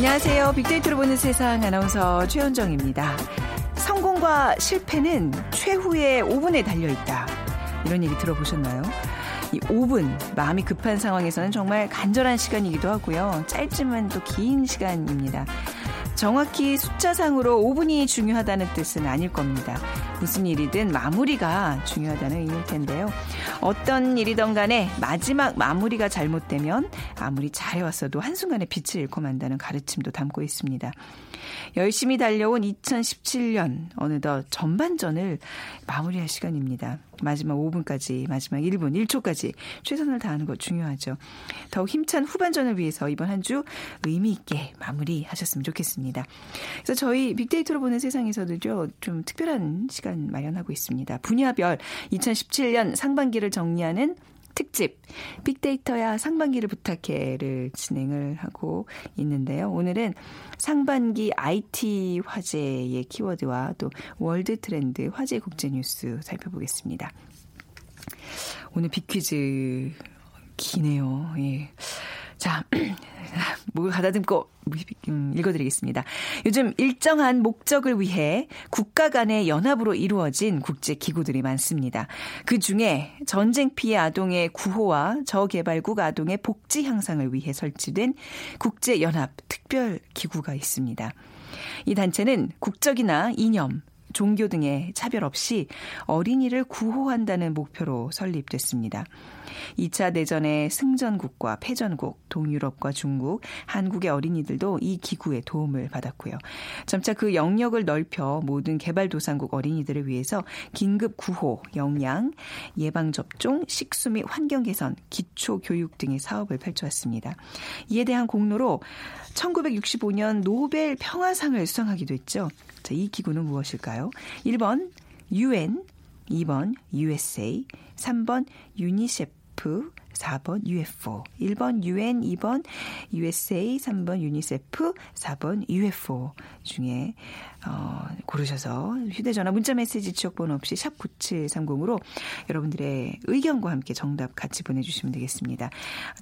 안녕하세요. 빅데이터로 보는 세상 아나운서 최현정입니다. 성공과 실패는 최후의 5분에 달려있다. 이런 얘기 들어보셨나요? 이 5분, 마음이 급한 상황에서는 정말 간절한 시간이기도 하고요. 짧지만 또 긴 시간입니다. 정확히 숫자상으로 5분이 중요하다는 뜻은 아닐 겁니다. 무슨 일이든 마무리가 중요하다는 의미일 텐데요. 어떤 일이든 간에 마지막 마무리가 잘못되면 아무리 잘해왔어도 한순간에 빛을 잃고 만다는 가르침도 담고 있습니다. 열심히 달려온 2017년 어느덧 전반전을 마무리할 시간입니다. 마지막 5분까지, 마지막 1분, 1초까지 최선을 다하는 것 중요하죠. 더욱 힘찬 후반전을 위해서 이번 한 주 의미 있게 마무리하셨으면 좋겠습니다. 그래서 저희 빅데이터로 보는 세상에서도요, 좀 특별한 시간 마련하고 있습니다. 분야별 2017년 상반기를 정리하는 특집 빅데이터야 상반기를 부탁해를 진행을 하고 있는데요. 오늘은 상반기 IT 화제의 키워드와 또 월드 트렌드 화제 국제 뉴스 살펴보겠습니다. 오늘 빅퀴즈 기네요. 예. 자, 목을 가다듬고 읽어드리겠습니다. 요즘 일정한 목적을 위해 국가 간의 연합으로 이루어진 국제기구들이 많습니다. 그중에 전쟁 피해 아동의 구호와 저개발국 아동의 복지 향상을 위해 설치된 국제연합 특별기구가 있습니다. 이 단체는 국적이나 이념, 종교 등의 차별 없이 어린이를 구호한다는 목표로 설립됐습니다. 2차 내전의 승전국과 패전국, 동유럽과 중국, 한국의 어린이들도 이 기구의 도움을 받았고요. 점차 그 영역을 넓혀 모든 개발도상국 어린이들을 위해서 긴급 구호, 영양, 예방접종, 식수 및 환경개선, 기초교육 등의 사업을 펼쳐왔습니다. 이에 대한 공로로 1965년 노벨 평화상을 수상하기도 했죠. 자, 이 기구는 무엇일까요? 1번 UN, 2번 USA, 3번 유니세프, 4번 UFO. 1번 UN, 2번 USA, 3번 유니세프, 4번 UFO 중에 고르셔서 휴대전화 문자메시지 지역번호 없이 샵 9730으로 여러분들의 의견과 함께 정답 같이 보내주시면 되겠습니다.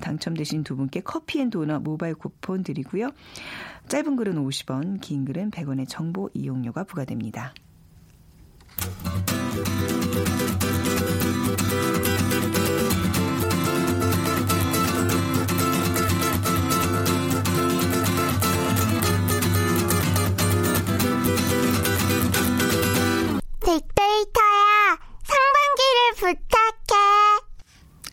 당첨되신 두 분께 커피앤도넛 모바일 쿠폰 드리고요. 짧은 글은 50원, 긴 글은 100원의 정보 이용료가 부과됩니다. 빅데이터야 상반기를 부탁해.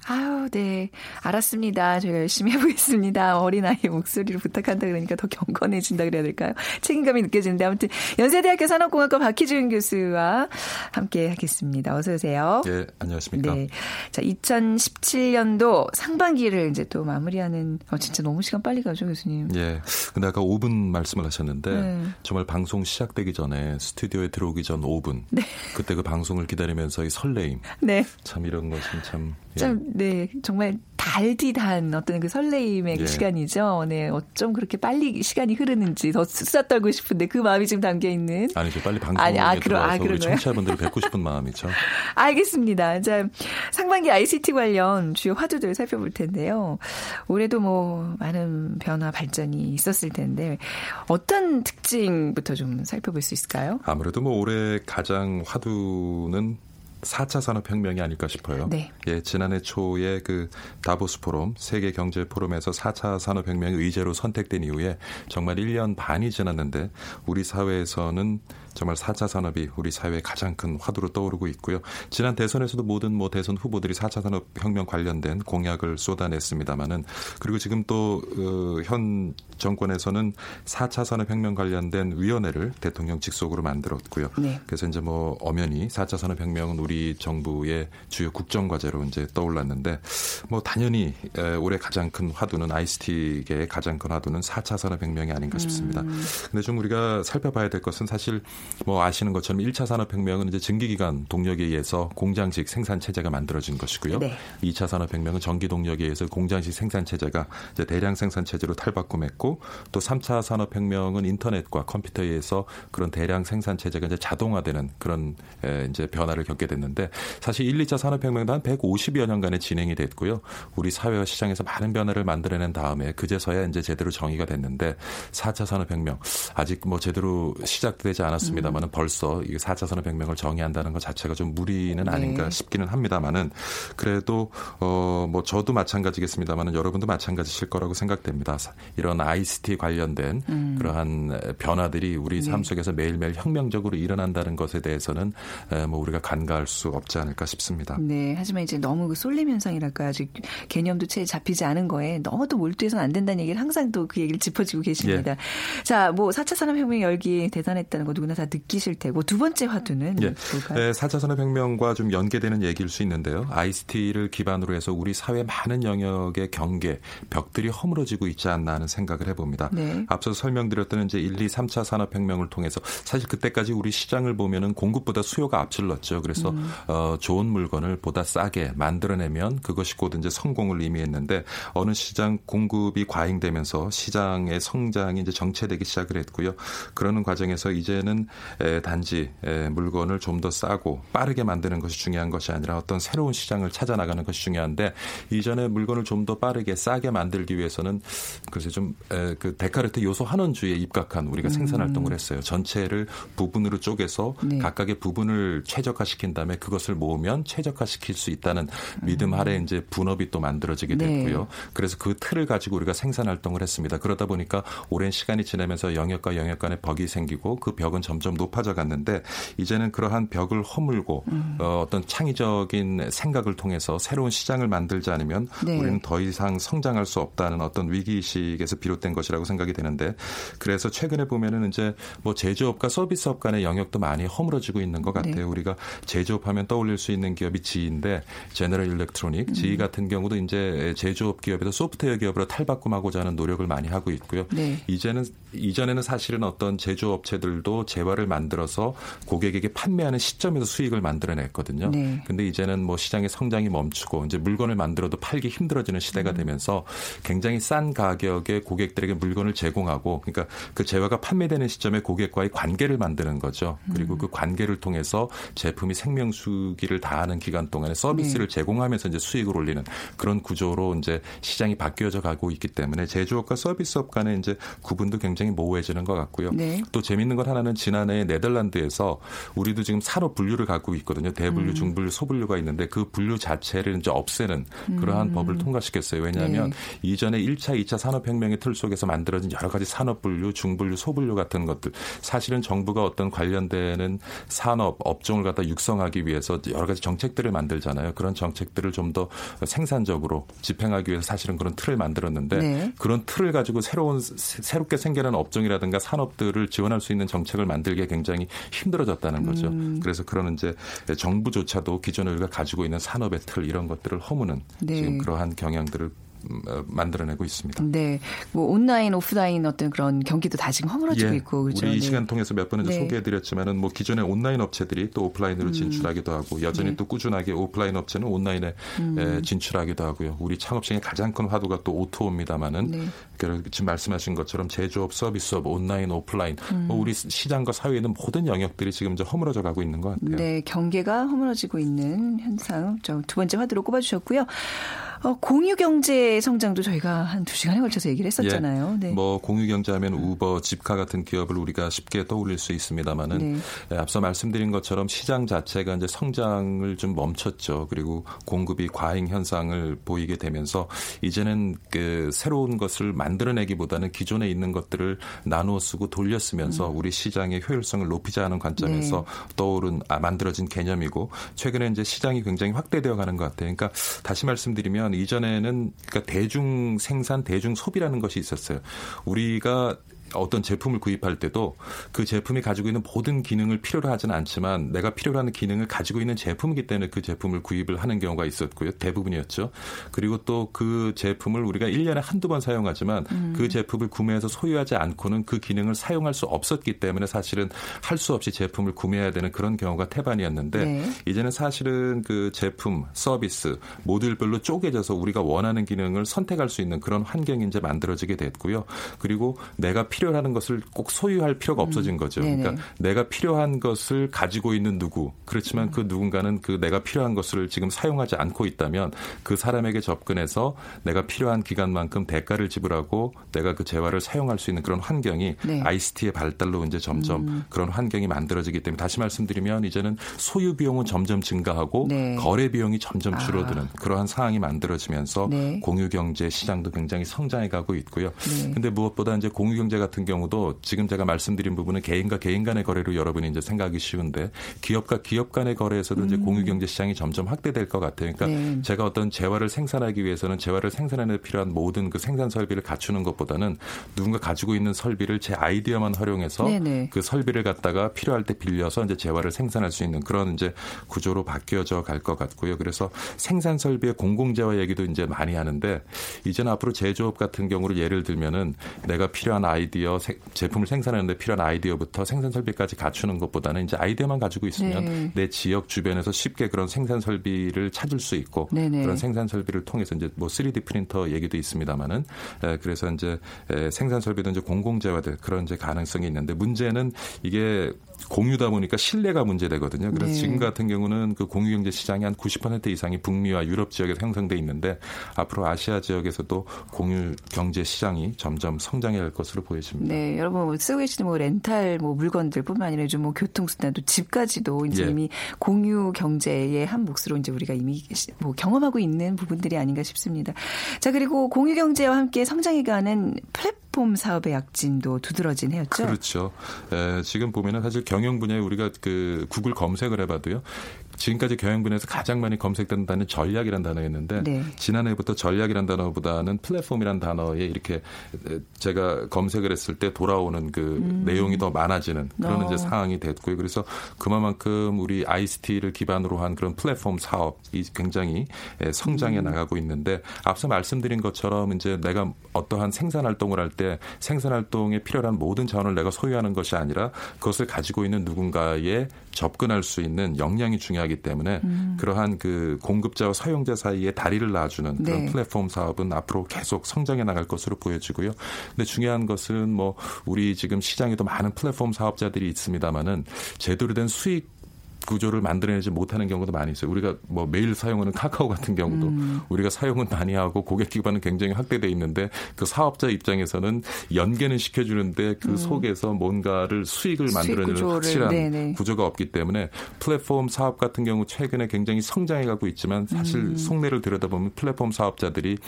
아유, 네, 알았습니다. 저희가 열심히 해보겠습니다. 어린아이의 목소리를 부탁한다 그러니까 더 경건해진다 그래야 될까요? 책임감이 느껴지는데 아무튼 연세대학교 산업공학과 박희준 교수와 함께 하겠습니다. 어서 오세요. 네, 안녕하십니까. 네, 자 2017년도 상반기를 이제 또 마무리하는 진짜 너무 시간 빨리 가죠, 교수님. 예. 근데 아까 5분 말씀을 하셨는데 정말 방송 시작되기 전에 스튜디오에 들어오기 전 5분. 네. 그때 그 방송을 기다리면서 이 설레임. 네. 참 이런 것은 참. 예. 참 네, 정말 달디단 어떤 그 설레임의 예. 시간이죠. 네, 어쩜 그렇게 빨리 시간이 흐르는지 더 수다 떨고 싶은데 그 마음이 지금 담겨 있는. 아니죠, 빨리 방송에 들어와서 우리 청취자분들을 뵙고 싶은 마음이죠. 알겠습니다. 자, 상반기 ICT 관련 주요 화두들 살펴볼 텐데요. 올해도 뭐 많은 변화 발전이 있었을 텐데 어떤 특징부터 좀 살펴볼 수 있을까요? 아무래도 뭐 올해 가장 화두는 4차 산업혁명이 아닐까 싶어요. 네. 예, 지난해 초에 그 다보스 포럼, 세계 경제 포럼에서 4차 산업혁명이 의제로 선택된 이후에 정말 1년 반이 지났는데 우리 사회에서는 정말 4차 산업이 우리 사회의 가장 큰 화두로 떠오르고 있고요. 지난 대선에서도 모든 뭐 대선 후보들이 4차 산업혁명 관련된 공약을 쏟아냈습니다만은 그리고 지금 또 현 정권에서는 4차 산업혁명 관련된 위원회를 대통령 직속으로 만들었고요. 네. 그래서 이제 뭐 엄연히 4차 산업혁명은 우리 정부의 주요 국정 과제로 이제 떠올랐는데 뭐 당연히 올해 가장 큰 화두는 ICT계의 가장 큰 화두는 4차 산업혁명이 아닌가 싶습니다. 근데 좀 우리가 살펴봐야 될 것은 사실 뭐 아시는 것처럼 1차 산업혁명은 이제 증기기관 동력에 의해서 공장식 생산체제가 만들어진 것이고요. 네. 2차 산업혁명은 전기동력에 의해서 공장식 생산체제가 이제 대량 생산체제로 탈바꿈했고, 또 3차 산업혁명은 인터넷과 컴퓨터에 의해서 그런 대량 생산체제가 이제 자동화되는 그런 이제 변화를 겪게 됐는데, 사실 1, 2차 산업혁명도 한 150여 년간의 진행이 됐고요. 우리 사회와 시장에서 많은 변화를 만들어낸 다음에 그제서야 이제 제대로 정의가 됐는데, 4차 산업혁명 아직 뭐 제대로 시작되지 않았습니다. 벌써 4차 산업혁명을 정의한다는 것 자체가 좀 무리는 아닌가 싶기는 합니다만은, 그래도 뭐 저도 마찬가지겠습니다만은 여러분도 마찬가지실 거라고 생각됩니다. 이런 ICT 관련된 그러한 변화들이 우리 삶 속에서 매일매일 혁명적으로 일어난다는 것에 대해서는 뭐 우리가 간과할 수 없지 않을까 싶습니다. 네, 하지만 이제 너무 그 쏠림 현상이랄까, 아직 개념도 채 잡히지 않은 거에 너무 또 몰두해서는 안 된다는 얘기를 항상 또 그 얘기를 짚어주고 계십니다. 예. 자, 뭐 4차 산업혁명 열기 대단했다는 거 누구나 다 느끼실 테고, 두 번째 화두는 뭘까요? 예. 4차 산업혁명과 좀 연계되는 얘기일 수 있는데요. ICT를 기반으로 해서 우리 사회 많은 영역의 경계, 벽들이 허물어지고 있지 않나 하는 생각을 해봅니다. 네. 앞서 설명드렸던 이제 1, 2, 3차 산업혁명을 통해서 사실 그때까지 우리 시장을 보면은 공급보다 수요가 앞질렀죠. 그래서 좋은 물건을 보다 싸게 만들어내면 그것이 곧 이제 성공을 의미했는데, 어느 시장 공급이 과잉되면서 시장의 성장이 이제 정체되기 시작을 했고요. 그러는 과정에서 이제는 단지 물건을 좀 더 싸고 빠르게 만드는 것이 중요한 것이 아니라 어떤 새로운 시장을 찾아 나가는 것이 중요한데, 이전에 물건을 좀 더 빠르게 싸게 만들기 위해서는 글쎄 좀 그 데카르트 요소 환원주의에 입각한 우리가 생산 활동을 했어요. 전체를 부분으로 쪼개서 네. 각각의 부분을 최적화시킨 다음에 그것을 모으면 최적화시킬 수 있다는 믿음 아래 이제 분업이 또 만들어지게 됐고요. 네. 그래서 그 틀을 가지고 우리가 생산 활동을 했습니다. 그러다 보니까 오랜 시간이 지나면서 영역과 영역 간에 벽이 생기고 그 벽은 점점 높아져 갔는데, 이제는 그러한 벽을 허물고 어떤 창의적인 생각을 통해서 새로운 시장을 만들지 않으면 네. 우리는 더 이상 성장할 수 없다는 어떤 위기의식에서 비롯된 것이라고 생각이 되는데, 그래서 최근에 보면은 이제 뭐 제조업과 서비스업 간의 영역도 많이 허물어지고 있는 것 같아요. 네. 우리가 제조업하면 떠올릴 수 있는 기업이 GE인데, 제너럴 일렉트로닉, GE 같은 경우도 이제 제조업 기업에서 소프트웨어 기업으로 탈바꿈하고자 하는 노력을 많이 하고 있고요. 네. 이전에는 사실은 어떤 제조업체들도 재화를 만들어서 고객에게 판매하는 시점에서 수익을 만들어냈거든요. 네. 근데 이제는 뭐 시장의 성장이 멈추고 이제 물건을 만들어도 팔기 힘들어지는 시대가 되면서 굉장히 싼 가격에 고객들에게 물건을 제공하고, 그러니까 그 재화가 판매되는 시점에 고객과의 관계를 만드는 거죠. 그리고 그 관계를 통해서 제품이 생명수기를 다하는 기간 동안에 서비스를 네. 제공하면서 이제 수익을 올리는 그런 구조로 이제 시장이 바뀌어져 가고 있기 때문에 제조업과 서비스업 간의 이제 구분도 굉장히 모호해지는 것 같고요. 네. 또 재밌는 건 하나는, 지난해 네덜란드에서 우리도 지금 산업 분류를 갖고 있거든요. 대분류, 중분류, 소분류가 있는데 그 분류 자체를 이제 없애는 그러한 법을 통과시켰어요. 왜냐하면 네. 이전에 1차, 2차 산업혁명의 틀 속에서 만들어진 여러 가지 산업 분류, 중분류, 소분류 같은 것들, 사실은 정부가 어떤 관련되는 산업, 업종을 갖다 육성하기 위해서 여러 가지 정책들을 만들잖아요. 그런 정책들을 좀 더 생산적으로 집행하기 위해서 사실은 그런 틀을 만들었는데 네. 그런 틀을 가지고 새롭게 생겨난 업종이라든가 산업들을 지원할 수 있는 정책을 만들게 굉장히 힘들어졌다는 거죠. 그래서 그런 이제 정부조차도 기존에 우리가 가지고 있는 산업의 틀, 이런 것들을 허무는 네. 지금 그러한 경향들을 만들어내고 있습니다. 네, 뭐 온라인, 오프라인 어떤 그런 경기도 다 지금 허물어지고 예, 있고 그렇죠? 우리 이 시간 통해서 몇 번은 네. 소개해드렸지만은 뭐 기존의 온라인 업체들이 또 오프라인으로 진출하기도 하고, 여전히 네. 또 꾸준하게 오프라인 업체는 온라인에 진출하기도 하고요. 우리 창업 시장의 가장 큰 화두가 또 오토입니다만은 네. 지금 말씀하신 것처럼 제조업, 서비스업, 온라인, 오프라인 뭐 우리 시장과 사회에 있는 모든 영역들이 지금 이제 허물어져 가고 있는 것 같아요. 네, 경계가 허물어지고 있는 현상, 두 번째 화두로 꼽아주셨고요. 공유경제 성장도 저희가 한 2시간에 걸쳐서 얘기를 했었잖아요. 예, 네. 뭐 공유경제 하면 우버, 집카 같은 기업을 우리가 쉽게 떠올릴 수 있습니다만은 네. 예, 앞서 말씀드린 것처럼 시장 자체가 이제 성장을 좀 멈췄죠. 그리고 공급이 과잉 현상을 보이게 되면서 이제는 그 새로운 것을 만들어내기보다는 기존에 있는 것들을 나누어 쓰고 돌려 쓰면서 우리 시장의 효율성을 높이자는 관점에서 네. 만들어진 개념이고, 최근에 이제 시장이 굉장히 확대되어 가는 것 같아요. 그러니까 다시 말씀드리면, 이전에는 그러니까 대중 생산, 대중 소비라는 것이 있었어요. 우리가 어떤 제품을 구입할 때도 그 제품이 가지고 있는 모든 기능을 필요로 하진 않지만 내가 필요로 하는 기능을 가지고 있는 제품이기 때문에 그 제품을 구입을 하는 경우가 있었고요. 대부분이었죠. 그리고 또 그 제품을 우리가 1년에 한두 번 사용하지만 그 제품을 구매해서 소유하지 않고는 그 기능을 사용할 수 없었기 때문에 사실은 할 수 없이 제품을 구매해야 되는 그런 경우가 태반이었는데 네. 이제는 사실은 그 제품, 서비스, 모듈별로 쪼개져서 우리가 원하는 기능을 선택할 수 있는 그런 환경이 이제 만들어지게 됐고요. 그리고 내가 필요로 하는 것을 꼭 소유할 필요가 없어진 거죠. 그러니까 내가 필요한 것을 가지고 있는 누구. 그렇지만 그 누군가는 그 내가 필요한 것을 지금 사용하지 않고 있다면 그 사람에게 접근해서 내가 필요한 기간만큼 대가를 지불하고 내가 그 재화를 사용할 수 있는 그런 환경이 네. ICT의 발달로 이제 점점 그런 환경이 만들어지기 때문에 다시 말씀드리면 이제는 소유 비용은 점점 증가하고 네. 거래 비용이 점점 줄어드는 그러한 상황이 만들어지면서 네. 공유 경제 시장도 굉장히 성장해 가고 있고요. 근데 무엇보다 이제 공유 경제 같은 경우도 지금 제가 말씀드린 부분은 개인과 개인 간의 거래로 여러분이 이제 생각하기 쉬운데 기업과 기업 간의 거래에서도 이제 공유 경제 시장이 점점 확대될 것 같아요. 그러니까 제가 어떤 재화를 생산하기 위해서는 재화를 생산하는 데 필요한 모든 그 생산 설비를 갖추는 것보다는 누군가 가지고 있는 설비를 제 아이디어만 활용해서 그 설비를 갖다가 필요할 때 빌려서 이제 재화를 생산할 수 있는 그런 이제 구조로 바뀌어져 갈 것 같고요. 그래서 생산 설비의 공공재화 얘기도 이제 많이 하는데 이제는 앞으로 제조업 같은 경우를 예를 들면은 내가 필요한 아이디어 제품을 생산하는데 필요한 아이디어부터 생산 설비까지 갖추는 것보다는 이제 아이디어만 가지고 있으면 내 지역 주변에서 쉽게 그런 생산 설비를 찾을 수 있고 그런 생산 설비를 통해서 이제 뭐 3D 프린터 얘기도 있습니다만은 그래서 이제 생산 설비도 이제 공공재화될 그런 이제 가능성이 있는데 문제는 이게 공유다 보니까 신뢰가 문제되거든요. 그래서 지금 같은 경우는 그 공유 경제 시장이 한 90% 이상이 북미와 유럽 지역에서 형성돼 있는데 앞으로 아시아 지역에서도 공유 경제 시장이 점점 성장할 것으로 보여집니다. 네, 여러분 쓰고 계시는 뭐 렌탈 뭐 물건들뿐만 아니라 요즘 뭐 교통수단도 집까지도 이제 이미 공유 경제의 한 몫으로 이제 우리가 이미 뭐 경험하고 있는 부분들이 아닌가 싶습니다. 자, 그리고 공유 경제와 함께 성장해가는 플랫폼 사업의 약진도 두드러진 해였죠. 그렇죠. 지금 보면은 사실 경영 분야에 우리가 그 구글 검색을 해봐도요. 지금까지 경영 분야에서 가장 많이 검색되는 단어는 전략이라는 단어였는데 지난해부터 전략이라는 단어보다는 플랫폼이라는 단어에 이렇게 제가 검색을 했을 때 돌아오는 그 내용이 더 많아지는 그런 이제 상황이 됐고요. 그래서 그만큼 우리 ICT를 기반으로 한 그런 플랫폼 사업이 굉장히 성장해 나가고 있는데 앞서 말씀드린 것처럼 이제 내가 어떠한 생산 활동을 할 때 생산 활동에 필요한 모든 자원을 내가 소유하는 것이 아니라 그것을 가지고 있는 누군가에 접근할 수 있는 역량이 중요하기 때문에 그러한 그 공급자와 사용자 사이에 다리를 놔주는 그런 플랫폼 사업은 앞으로 계속 성장해 나갈 것으로 보여지고요. 근데 중요한 것은 뭐 우리 지금 시장에도 많은 플랫폼 사업자들이 있습니다만은 제대로 된 수익 구조를 만들어내지 못하는 경우도 많이 있어요. 우리가 뭐 매일 사용하는 카카오 같은 경우도 우리가 사용은 많이 하고 고객 기반은 굉장히 확대돼 있는데 그 사업자 입장에서는 연계는 시켜주는데 그 속에서 뭔가를 수익을 만들어내는 확실한 구조가 없기 때문에 플랫폼 사업 같은 경우 최근에 굉장히 성장해가고 있지만 사실 속내를 들여다보면 플랫폼 사업자들이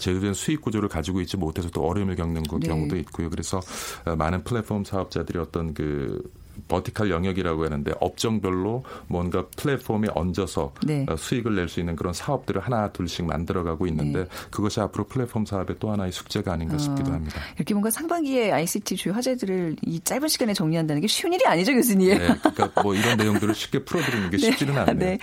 제대로 된 수익 구조를 가지고 있지 못해서 또 어려움을 겪는 경우도 있고요. 그래서 많은 플랫폼 사업자들이 어떤 그 버티컬 영역이라고 하는데 업종별로 뭔가 플랫폼에 얹어서 수익을 낼 수 있는 그런 사업들을 하나 둘씩 만들어가고 있는데 그것이 앞으로 플랫폼 사업의 또 하나의 숙제가 아닌가 싶기도 합니다. 이렇게 뭔가 상반기에 ICT 주요 화제들을 이 짧은 시간에 정리한다는 게 쉬운 일이 아니죠, 교수님. 네, 그러니까 뭐 이런 내용들을 쉽게 풀어드리는 게 쉽지는 않네요.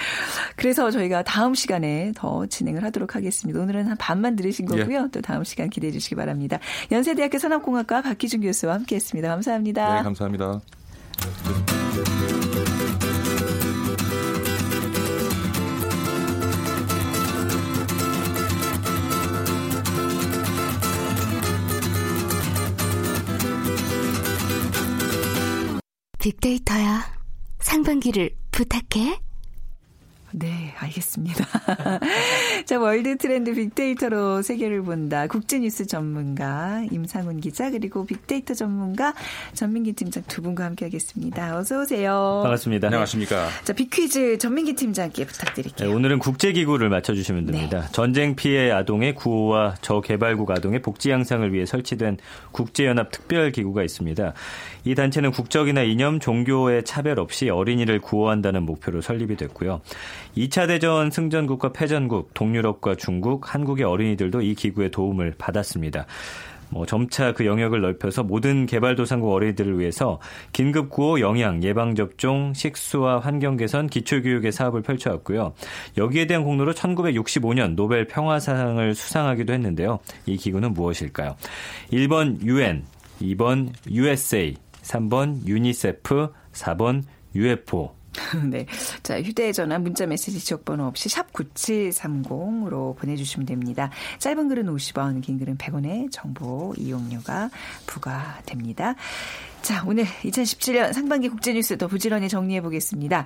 그래서 저희가 다음 시간에 더 진행을 하도록 하겠습니다. 오늘은 한 반만 들으신 거고요. 또 다음 시간 기대해 주시기 바랍니다. 연세대학교 산업공학과 박희준 교수와 함께했습니다. 감사합니다. 네, 감사합니다. 빅데이터야, 상반기를 부탁해. 네, 알겠습니다. 자, 월드 트렌드 빅데이터로 세계를 본다. 국제뉴스 전문가 임상훈 기자 그리고 빅데이터 전문가 전민기 팀장 두 분과 함께하겠습니다. 어서 오세요. 반갑습니다. 안녕하십니까. 자, 빅퀴즈 전민기 팀장께 부탁드릴게요. 네, 오늘은 국제기구를 맞춰주시면 됩니다. 네. 전쟁 피해 아동의 구호와 저개발국 아동의 복지 향상을 위해 설치된 국제연합 특별기구가 있습니다. 이 단체는 국적이나 이념, 종교의 차별 없이 어린이를 구호한다는 목표로 설립이 됐고요. 2차 대전 승전국과 패전국, 동유럽과 중국, 한국의 어린이들도 이 기구의 도움을 받았습니다. 점차 그 영역을 넓혀서 모든 개발도상국 어린이들을 위해서 긴급구호, 영양, 예방접종, 식수와 환경개선, 기초교육의 사업을 펼쳐왔고요. 여기에 대한 공로로 1965년 노벨 평화상을 수상하기도 했는데요. 이 기구는 무엇일까요? 1번 UN, 2번 USA, 3번 유니세프, 4번 UFO. 네. 자, 휴대전화, 문자메시지, 지역번호 없이 샵9730으로 보내주시면 됩니다. 짧은 글은 50원, 긴 글은 100원의 정보 이용료가 부과됩니다. 자, 오늘 2017년 상반기 국제뉴스 더 부지런히 정리해보겠습니다.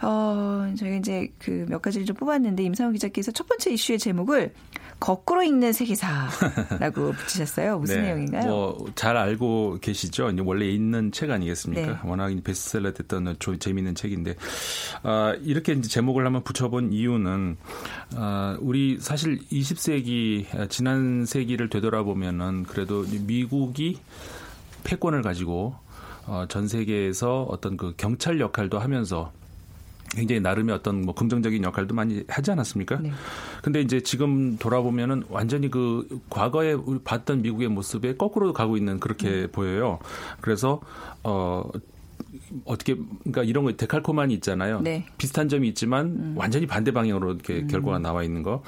저희가 이제 그 몇 가지를 좀 뽑았는데 임상훈 기자께서 첫 번째 이슈의 제목을 거꾸로 읽는 세계사라고 붙이셨어요. 무슨 내용인가요? 잘 알고 계시죠? 원래 있는 책 아니겠습니까? 네. 워낙 베스트셀러 됐던 재미있는 책인데 이렇게 이제 제목을 한번 붙여본 이유는 우리 사실 20세기 지난 세기를 되돌아보면은 그래도 미국이 패권을 가지고 전 세계에서 어떤 그 경찰 역할도 하면서 굉장히 나름의 어떤 뭐 긍정적인 역할도 많이 하지 않았습니까? 네. 근데 이제 지금 돌아보면은 완전히 그 과거에 봤던 미국의 모습에 거꾸로 가고 있는 그렇게 보여요. 그래서 어떻게 그러니까 이런 거 데칼코마니 있잖아요. 네. 비슷한 점이 있지만 완전히 반대 방향으로 이렇게 결과가 나와 있는 거.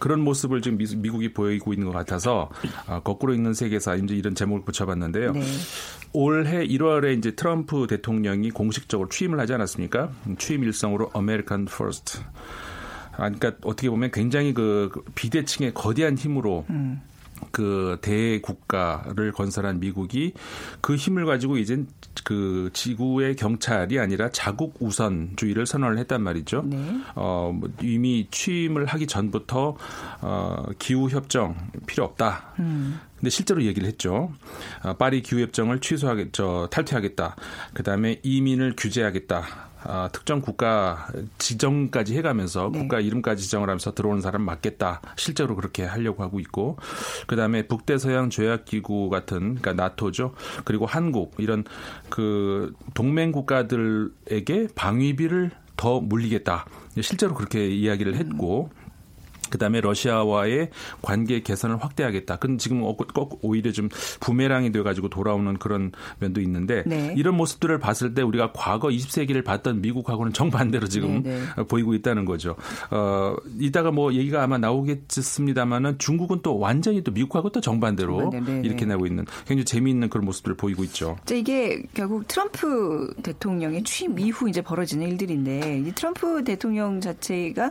그런 모습을 지금 미국이 보이고 있는 것 같아서 거꾸로 읽는 세계사 이제 이런 제목을 붙여봤는데요. 네. 올해 1월에 이제 트럼프 대통령이 공식적으로 취임을 하지 않았습니까? 취임 일성으로 American First. 그러니까 어떻게 보면 굉장히 그 비대칭의 거대한 힘으로. 그 대국가를 건설한 미국이 그 힘을 가지고 이젠 그 지구의 경찰이 아니라 자국 우선주의를 선언을 했단 말이죠. 네. 이미 취임을 하기 전부터 기후협정 필요 없다. 근데 실제로 얘기를 했죠. 파리 기후협정을 탈퇴하겠다. 그다음에 이민을 규제하겠다. 특정 국가 지정까지 해가면서 네. 국가 이름까지 지정을 하면서 들어오는 사람 막겠다. 실제로 그렇게 하려고 하고 있고 그다음에 북대서양 조약기구 같은 그러니까 나토죠. 그리고 한국 이런 그 동맹 국가들에게 방위비를 더 물리겠다. 실제로 그렇게 이야기를 했고 그다음에 러시아와의 관계 개선을 확대하겠다. 그건 지금 오히려 좀 부메랑이 돼가지고 돌아오는 그런 면도 있는데 네. 이런 모습들을 봤을 때 우리가 과거 20세기를 봤던 미국하고는 정반대로 지금 네. 보이고 있다는 거죠. 이따가 뭐 얘기가 아마 나오겠습니다만은 중국은 또 완전히 또 미국하고 또 정반대로 네. 이렇게 나오고 있는 굉장히 재미있는 그런 모습들을 보이고 있죠. 이게 결국 트럼프 대통령의 취임 이후 이제 벌어지는 일들인데 이 트럼프 대통령 자체가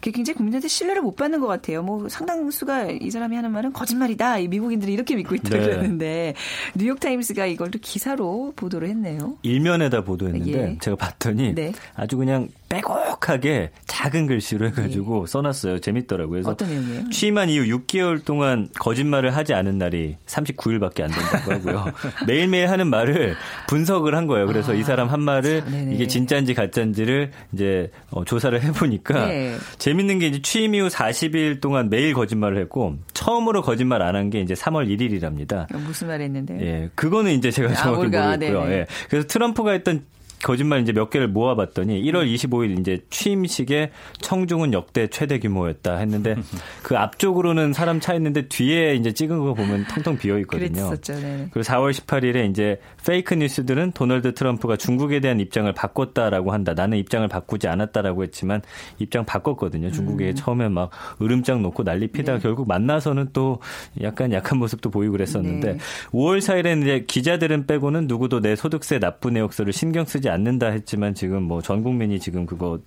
굉장히 국민한테 신뢰를 못 받는 것 같아요. 상당수가 이 사람이 하는 말은 거짓말이다. 이 미국인들이 이렇게 믿고 있다 그랬는데 네. 뉴욕타임스가 이걸 또 기사로 보도를 했네요. 일면에다 보도했는데 제가 봤더니 아주 그냥 빼곡하게 작은 글씨로 해가지고 써놨어요. 재밌더라고요. 그래서 어떤 내용이에요? 취임한 이후 6개월 동안 거짓말을 하지 않은 날이 39일밖에 안 된다고 하고요. 매일매일 하는 말을 분석을 한 거예요. 그래서 이 사람 한 말을 이게 진짜인지 가짜인지를 이제 조사를 해보니까 재밌는 게 이제 취임 이후 40일 동안 매일 거짓말을 했고 처음으로 거짓말 안 한 게 이제 3월 1일이랍니다. 무슨 말 했는데요? 그거는 이제 제가 정확히 모르겠고요. 그래서 트럼프가 했던 거짓말 이제 몇 개를 모아봤더니 1월 25일 이제 취임식에 청중은 역대 최대 규모였다 했는데 그 앞쪽으로는 사람 차 있는데 뒤에 이제 찍은 거 보면 텅텅 비어 있거든요. 그랬었죠. 네. 그리고 4월 18일에 이제 페이크 뉴스들은 도널드 트럼프가 중국에 대한 입장을 바꿨다라고 한다. 나는 입장을 바꾸지 않았다라고 했지만 입장 바꿨거든요. 중국에 처음에 막 으름장 놓고 난리 피다가 결국 만나서는 또 약간 약한 모습도 보이고 그랬었는데 5월 4일에는 이제 기자들은 빼고는 누구도 내 소득세 납부 내역서를 신경 쓰지 않는다 했지만 지금 전 국민이 지금 그거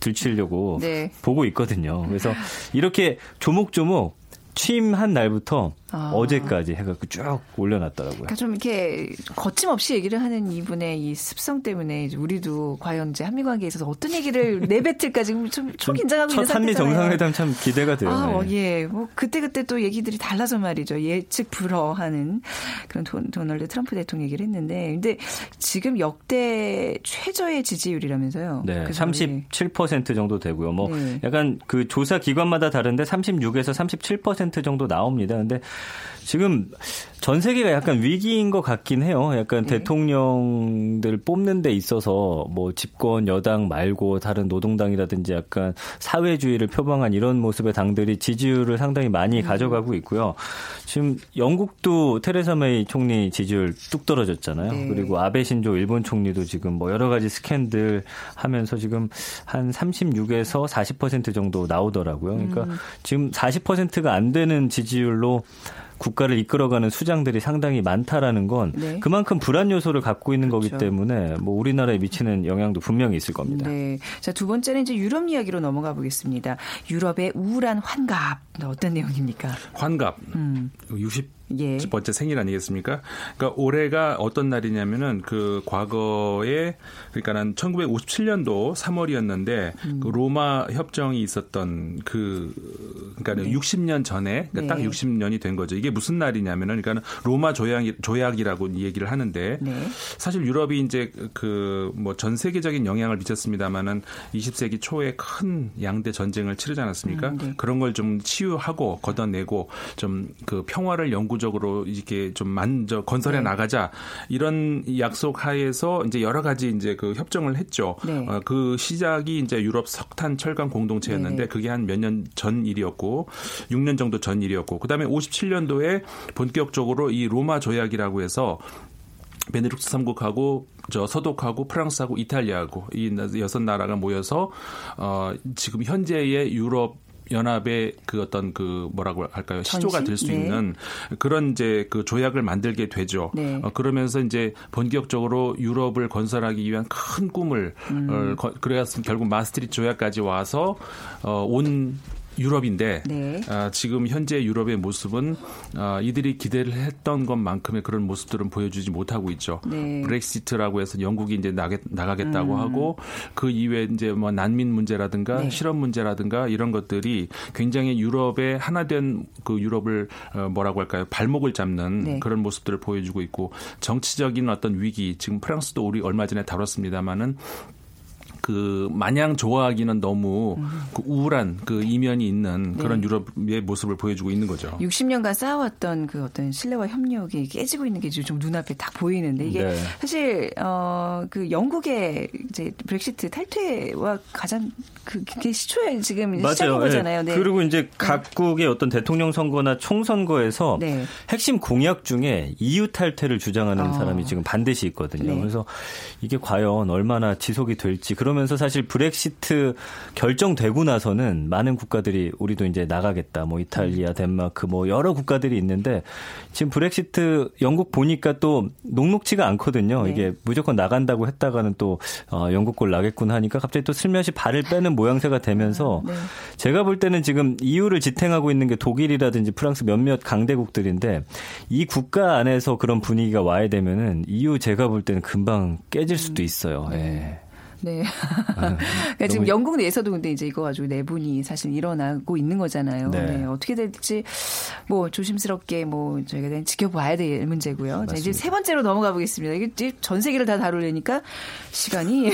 들치려고 보고 있거든요. 그래서 이렇게 조목조목 취임한 날부터 어제까지 해가 쭉 올려놨더라고요. 그러니까 좀 이렇게 거침없이 얘기를 하는 이분의 이 습성 때문에 이제 우리도 과연 이제 한미 관계에 있어서 어떤 얘기를 내뱉을까 지금 좀 긴장하고 있는 상태잖아요. 첫 한미 정상회담 참 기대가 돼요. 그때그때 또 얘기들이 달라서 말이죠. 예측 불허하는 그런 도널드 트럼프 대통령 얘기를 했는데, 근데 지금 역대 최저의 지지율이라면서요. 네, 37% 정도 되고요. 약간 그 조사 기관마다 다른데 36에서 37% 정도 나옵니다. 근데 지금 전 세계가 약간 위기인 것 같긴 해요. 약간 대통령들 뽑는 데 있어서 뭐 집권 여당 말고 다른 노동당이라든지 약간 사회주의를 표방한 이런 모습의 당들이 지지율을 상당히 많이 가져가고 있고요. 지금 영국도 테레사 메이 총리 지지율 뚝 떨어졌잖아요. 그리고 아베 신조 일본 총리도 지금 뭐 여러 가지 스캔들 하면서 지금 한 36에서 40% 정도 나오더라고요. 그러니까 지금 40%가 안 되는 지지율로 국가를 이끌어가는 수장들이 상당히 많다라는 건 네. 그만큼 불안 요소를 갖고 있는 그렇죠. 거기 때문에 뭐 우리나라에 미치는 영향도 분명히 있을 겁니다. 네. 자, 두 번째는 이제 유럽 이야기로 넘어가 보겠습니다. 유럽의 우울한 환갑 어떤 내용입니까? 환갑 60번째 예. 생일 아니겠습니까? 그러니까 올해가 어떤 날이냐면은 그 과거에 그러니까는 1957년도 3월이었는데 그 로마 협정이 있었던 그러니까 네. 60년 전에 그러니까 네. 딱 60년이 된 거죠. 이게 무슨 날이냐면은 그러니까 로마 조약이라고 얘기를 하는데 네. 사실 유럽이 이제 그 뭐 전 세계적인 영향을 미쳤습니다만은 20세기 초에 큰 양대 전쟁을 치르지 않았습니까? 네. 그런 걸 좀 치유하고 걷어내고 좀 그 평화를 연구 적으로 이렇게 좀 건설해 네. 나가자 이런 약속 하에서 이제 여러 가지 이제 그 협정을 했죠. 네. 그 시작이 이제 유럽 석탄 철강 공동체였는데 네. 그게 한 몇 년 전 일이었고 6년 정도 전 일이었고 그다음에 57년도에 본격적으로 이 로마 조약이라고 해서 베네룩스 3국하고 저 서독하고 프랑스하고 이탈리아하고 이 6나라가 모여서 지금 현재의 유럽 연합의 그 어떤 그 뭐라고 할까요? 시조가 될 수 네. 있는 그런 이제 그 조약을 만들게 되죠. 네. 그러면서 이제 본격적으로 유럽을 건설하기 위한 큰 꿈을 그래서 결국 마스트리흐트 조약까지 와서 온 유럽인데 네. 지금 현재 유럽의 모습은 이들이 기대를 했던 것만큼의 그런 모습들은 보여주지 못하고 있죠. 네. 브렉시트라고 해서 영국이 이제 나가겠다고 하고 그 이외에 이제 뭐 난민 문제라든가 네. 실업 문제라든가 이런 것들이 굉장히 유럽의 하나된 그 유럽을 뭐라고 할까요? 발목을 잡는 네. 그런 모습들을 보여주고 있고 정치적인 어떤 위기 지금 프랑스도 우리 얼마 전에 다뤘습니다마는. 그 마냥 좋아하기는 너무 그 우울한 그 이면이 있는 그런 네. 유럽의 모습을 보여주고 있는 거죠. 60년간 쌓아왔던 그 어떤 신뢰와 협력이 깨지고 있는 게 좀 눈앞에 딱 보이는데 이게 네. 사실 그 영국의 이제 브렉시트 탈퇴와 가장 그게 시초에 지금 이제 시작인 거잖아요. 네. 네. 그리고 이제 각국의 어떤 대통령 선거나 총선거에서 네. 핵심 공약 중에 EU 탈퇴를 주장하는 사람이 지금 반드시 있거든요. 네. 그래서 이게 과연 얼마나 지속이 될지 그런 그러면서 사실 브렉시트 결정되고 나서는 많은 국가들이 우리도 이제 나가겠다. 뭐 이탈리아, 덴마크 뭐 여러 국가들이 있는데 지금 브렉시트 영국 보니까 또 녹록지가 않거든요. 네. 이게 무조건 나간다고 했다가는 또 영국 꼴 나겠구나 하니까 갑자기 또 슬며시 발을 빼는 모양새가 되면서 네. 제가 볼 때는 지금 EU를 지탱하고 있는 게 독일이라든지 프랑스 몇몇 강대국들인데 이 국가 안에서 그런 분위기가 와야 되면은 EU 제가 볼 때는 금방 깨질 수도 있어요. 네. 예. 네. 그러니까 지금 영국 내에서도 근데 이제 이거 가지고 내분이 사실 일어나고 있는 거잖아요. 네. 네. 어떻게 될지 뭐 조심스럽게 뭐 저희가 지켜봐야 될 문제고요. 맞습니다. 자, 이제 세 번째로 넘어가 보겠습니다. 이게 전 세계를 다 다루려니까 시간이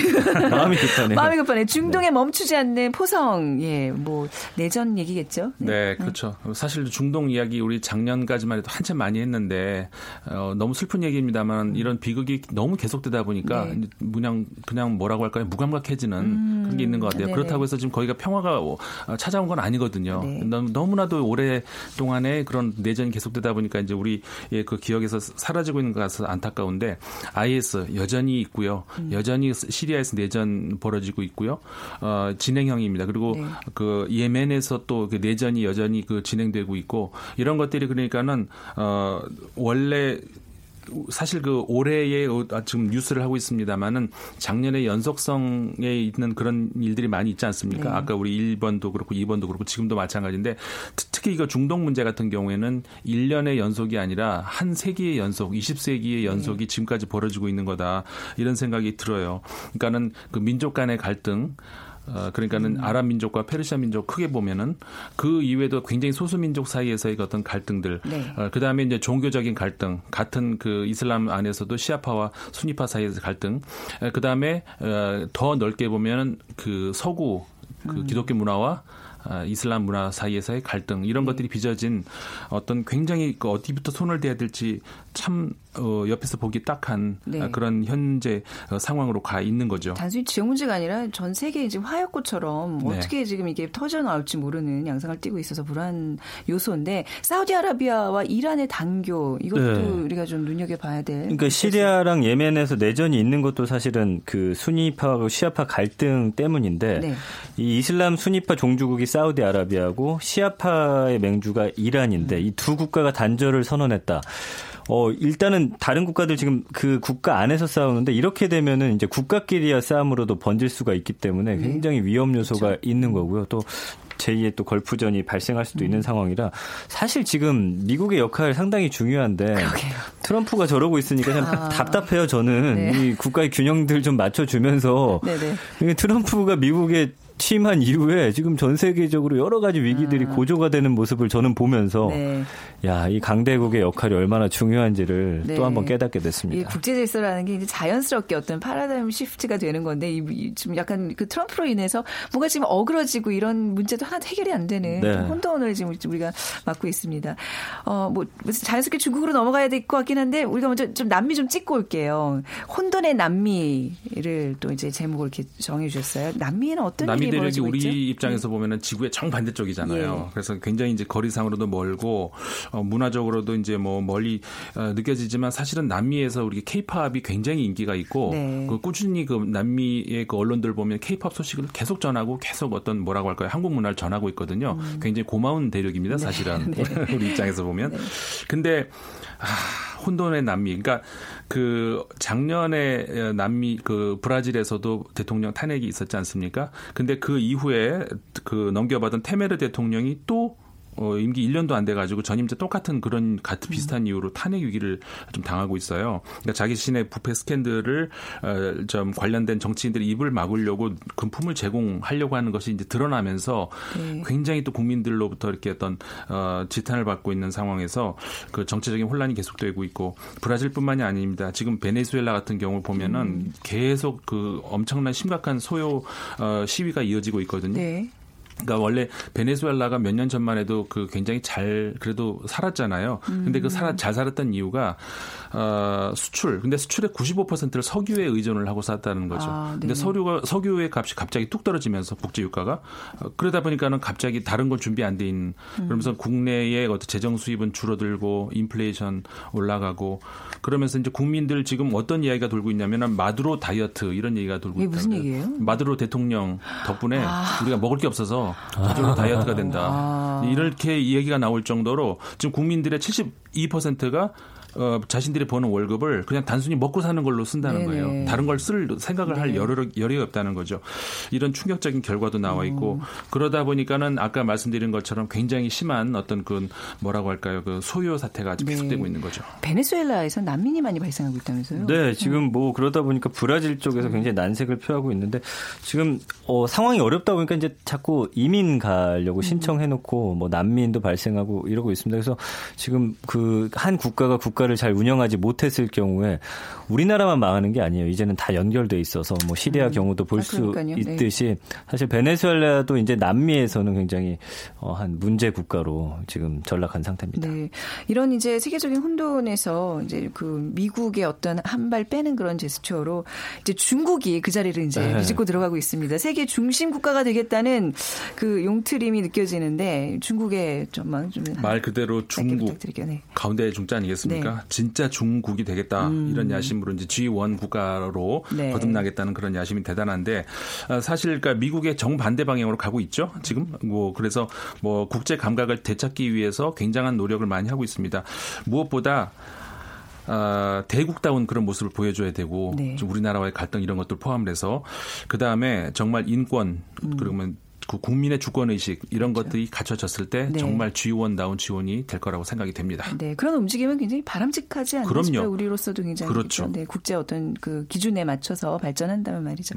마음이 급하네요. 마음이 급하네. 중동에 네. 멈추지 않는 포성, 예, 뭐 내전 얘기겠죠. 네, 네 그렇죠. 사실 중동 이야기 우리 작년까지만 해도 한참 많이 했는데 너무 슬픈 얘기입니다만 이런 비극이 너무 계속되다 보니까 네. 그냥 뭐라고 할까. 무감각해지는 그런 게 있는 것 같아요. 네네. 그렇다고 해서 지금 거기가 평화가 찾아온 건 아니거든요. 네. 너무나도 오랫동안에 그런 내전이 계속되다 보니까 이제 우리의 그 기억에서 사라지고 있는 것 같아서 안타까운데 IS 여전히 있고요. 여전히 시리아에서 내전 벌어지고 있고요. 진행형입니다. 그리고 네. 그 예멘에서 또 그 내전이 여전히 그 진행되고 있고 이런 것들이 그러니까는 원래 사실 그 올해의 지금 뉴스를 하고 있습니다만은 작년에 연속성에 있는 그런 일들이 많이 있지 않습니까? 네. 아까 우리 1번도 그렇고 2번도 그렇고 지금도 마찬가지인데 특히 이거 중동 문제 같은 경우에는 1년의 연속이 아니라 한 세기의 연속, 20세기의 연속이 네. 지금까지 벌어지고 있는 거다. 이런 생각이 들어요. 그러니까는 그 민족 간의 갈등 그러니까는 아랍 민족과 페르시아 민족 크게 보면은 그 이외에도 굉장히 소수 민족 사이에서의 어떤 갈등들, 네. 그 다음에 이제 종교적인 갈등, 같은 그 이슬람 안에서도 시아파와 수니파 사이에서 갈등, 그 다음에 더 넓게 보면은 그 서구 그 기독교 문화와 이슬람 문화 사이에서의 갈등 이런 것들이 빚어진 어떤 굉장히 그 어디부터 손을 대야 될지 참 옆에서 보기 딱한 그런 현재 상황으로 가 있는 거죠. 단순히 지역 문제가 아니라 전 세계에 지금 화약고처럼 어떻게 지금 이게 터져나올지 모르는 양상을 띠고 있어서 불안 요소인데 사우디아라비아와 이란의 단교 이것도 우리가 좀 눈여겨봐야 돼. 그러니까 시리아랑 예멘에서 내전이 있는 것도 사실은 그 순위파하고 시아파 갈등 때문인데 이 이슬람 순위파 종주국이 사우디아라비아고 시아파의 맹주가 이란인데 이 두 국가가 단절을 선언했다. 일단은 다른 국가들 지금 그 국가 안에서 싸우는데 이렇게 되면은 이제 국가끼리의 싸움으로도 번질 수가 있기 때문에 굉장히 위험 요소가 있는 거고요. 또 제2의 또 걸프전이 발생할 수도 있는 상황이라 사실 지금 미국의 역할 상당히 중요한데 트럼프가 저러고 있으니까 참 답답해요. 저는 이 국가의 균형들 좀 맞춰주면서 트럼프가 미국의 취임한 이후에 지금 전 세계적으로 여러 가지 위기들이 고조가 되는 모습을 저는 보면서 야, 이 강대국의 역할이 얼마나 중요한지를 또 한번 깨닫게 됐습니다. 국제 질서라는 게 이제 자연스럽게 어떤 파라다임 시프트가 되는 건데 지금 약간 그 트럼프로 인해서 뭔가 지금 어그러지고 이런 문제도 하나도 해결이 안 되는 혼돈을 지금 우리가 맡고 있습니다. 뭐 자연스럽게 중국으로 넘어가야 될 것 같긴 한데 우리가 먼저 좀 남미 좀 찍고 올게요. 혼돈의 남미를 또 이제 제목을 이렇게 정해 주셨어요. 남미는 어떤 대륙이 우리 있죠? 입장에서 보면은 지구의 정반대쪽이잖아요. 그래서 굉장히 이제 거리상으로도 멀고 문화적으로도 이제 뭐 멀리 느껴지지만 사실은 남미에서 우리 K-팝이 굉장히 인기가 있고 그 꾸준히 그 남미의 그 언론들 보면 K-팝 소식을 계속 전하고 계속 어떤 뭐라고 할까요? 한국 문화를 전하고 있거든요. 굉장히 고마운 대륙입니다, 사실은. 우리 입장에서 보면. 근데 혼돈의 남미. 그러니까 그 작년에 남미 그 브라질에서도 대통령 탄핵이 있었지 않습니까? 근데 그 이후에 그 넘겨받은 테메르 대통령이 또 임기 1년도 안 돼가지고 전임자 똑같은 그런 같은 비슷한 이유로 탄핵 위기를 좀 당하고 있어요. 그러니까 자기 신의 부패 스캔들을 좀 관련된 정치인들의 입을 막으려고 금품을 제공하려고 하는 것이 이제 드러나면서 굉장히 또 국민들로부터 이렇게 어떤 지탄을 받고 있는 상황에서 그 정치적인 혼란이 계속되고 있고 브라질뿐만이 아닙니다. 지금 베네수엘라 같은 경우 보면은 계속 그 엄청난 심각한 소요 시위가 이어지고 있거든요. 그러니까 원래 베네수엘라가 몇 년 전만 해도 그 굉장히 잘 그래도 살았잖아요. 근데 그 잘 살았던 이유가 수출. 근데 수출의 95%를 석유에 의존을 하고 살았다는 거죠. 근데 석유의 값이 갑자기 뚝 떨어지면서 국제 유가가 그러다 보니까는 갑자기 다른 건 준비 안 돼 있는. 그러면서 국내의 어떤 재정 수입은 줄어들고 인플레이션 올라가고 그러면서 이제 국민들 지금 어떤 이야기가 돌고 있냐면은 마드로 다이어트 이런 얘기가 돌고 있다. 무슨 얘기예요? 마드로 대통령 덕분에 우리가 먹을 게 없어서 마드로 다이어트가 된다. 이렇게 이야기가 나올 정도로 지금 국민들의 72%가 자신들이 버는 월급을 그냥 단순히 먹고 사는 걸로 쓴다는 거예요. 다른 걸 쓸 생각을 할 여력이 없다는 거죠. 이런 충격적인 결과도 나와 있고 그러다 보니까는 아까 말씀드린 것처럼 굉장히 심한 어떤 그 뭐라고 할까요? 그 소요 사태가 아직 계속되고 있는 거죠. 베네수엘라에서 난민이 많이 발생하고 있다면서요? 네, 지금 뭐 그러다 보니까 브라질 쪽에서 굉장히 난색을 표하고 있는데 지금 상황이 어렵다 보니까 이제 자꾸 이민 가려고 신청해놓고 뭐 난민도 발생하고 이러고 있습니다. 그래서 지금 그 한 국가를 잘 운영하지 못했을 경우에 우리나라만 망하는 게 아니에요. 이제는 다 연결돼 있어서 뭐 시리아 경우도 볼 수 있듯이 사실 베네수엘라도 이제 남미에서는 굉장히 한 문제 국가로 지금 전락한 상태입니다. 이런 이제 세계적인 혼돈에서 이제 그 미국의 어떤 한 발 빼는 그런 제스처로 이제 중국이 그 자리를 이제 비집고 들어가고 있습니다. 세계 중심 국가가 되겠다는 그 용트림이 느껴지는데 중국의 전망 좀 말 그대로 중국 가운데의 중자 아니겠습니까? 진짜 중국이 되겠다 이런 야심으로 이제 G1 국가로 거듭나겠다는 그런 야심이 대단한데 사실 그러니까 미국의 정반대 방향으로 가고 있죠. 지금 뭐 그래서 뭐 국제 감각을 되찾기 위해서 굉장한 노력을 많이 하고 있습니다. 무엇보다 대국다운 그런 모습을 보여줘야 되고 좀 우리나라와의 갈등 이런 것들 포함해서 그다음에 정말 인권 그러면 그 국민의 주권의식 이런 것들이 갖춰졌을 때 정말 G1다운 G1이 될 거라고 생각이 됩니다. 그런 움직임은 굉장히 바람직하지 않나요? 그럼요. 우리로서도 굉장히 국제 어떤 그 기준에 맞춰서 발전한다면 말이죠.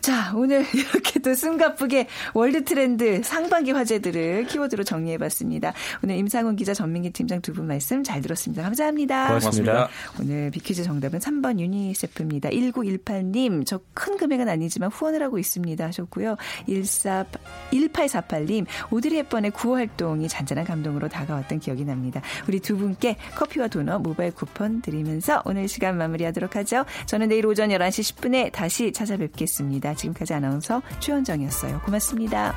자, 오늘 이렇게 또 숨가쁘게 월드 트렌드 상반기 화제들을 키워드로 정리해봤습니다. 오늘 임상훈 기자, 전민기 팀장 두 분 말씀 잘 들었습니다. 감사합니다. 고맙습니다. 오늘 비퀴즈 정답은 3번 유니세프입니다. 1918님, 저 큰 금액은 아니지만 후원을 하고 있습니다 하셨고요. 14 1848님, 오드리 헵번의 구호활동이 잔잔한 감동으로 다가왔던 기억이 납니다. 우리 두 분께 커피와 도넛 모바일 쿠폰 드리면서 오늘 시간 마무리하도록 하죠. 저는 내일 오전 11시 10분에 다시 찾아뵙겠습니다. 지금까지 아나운서 최현정이었어요. 고맙습니다.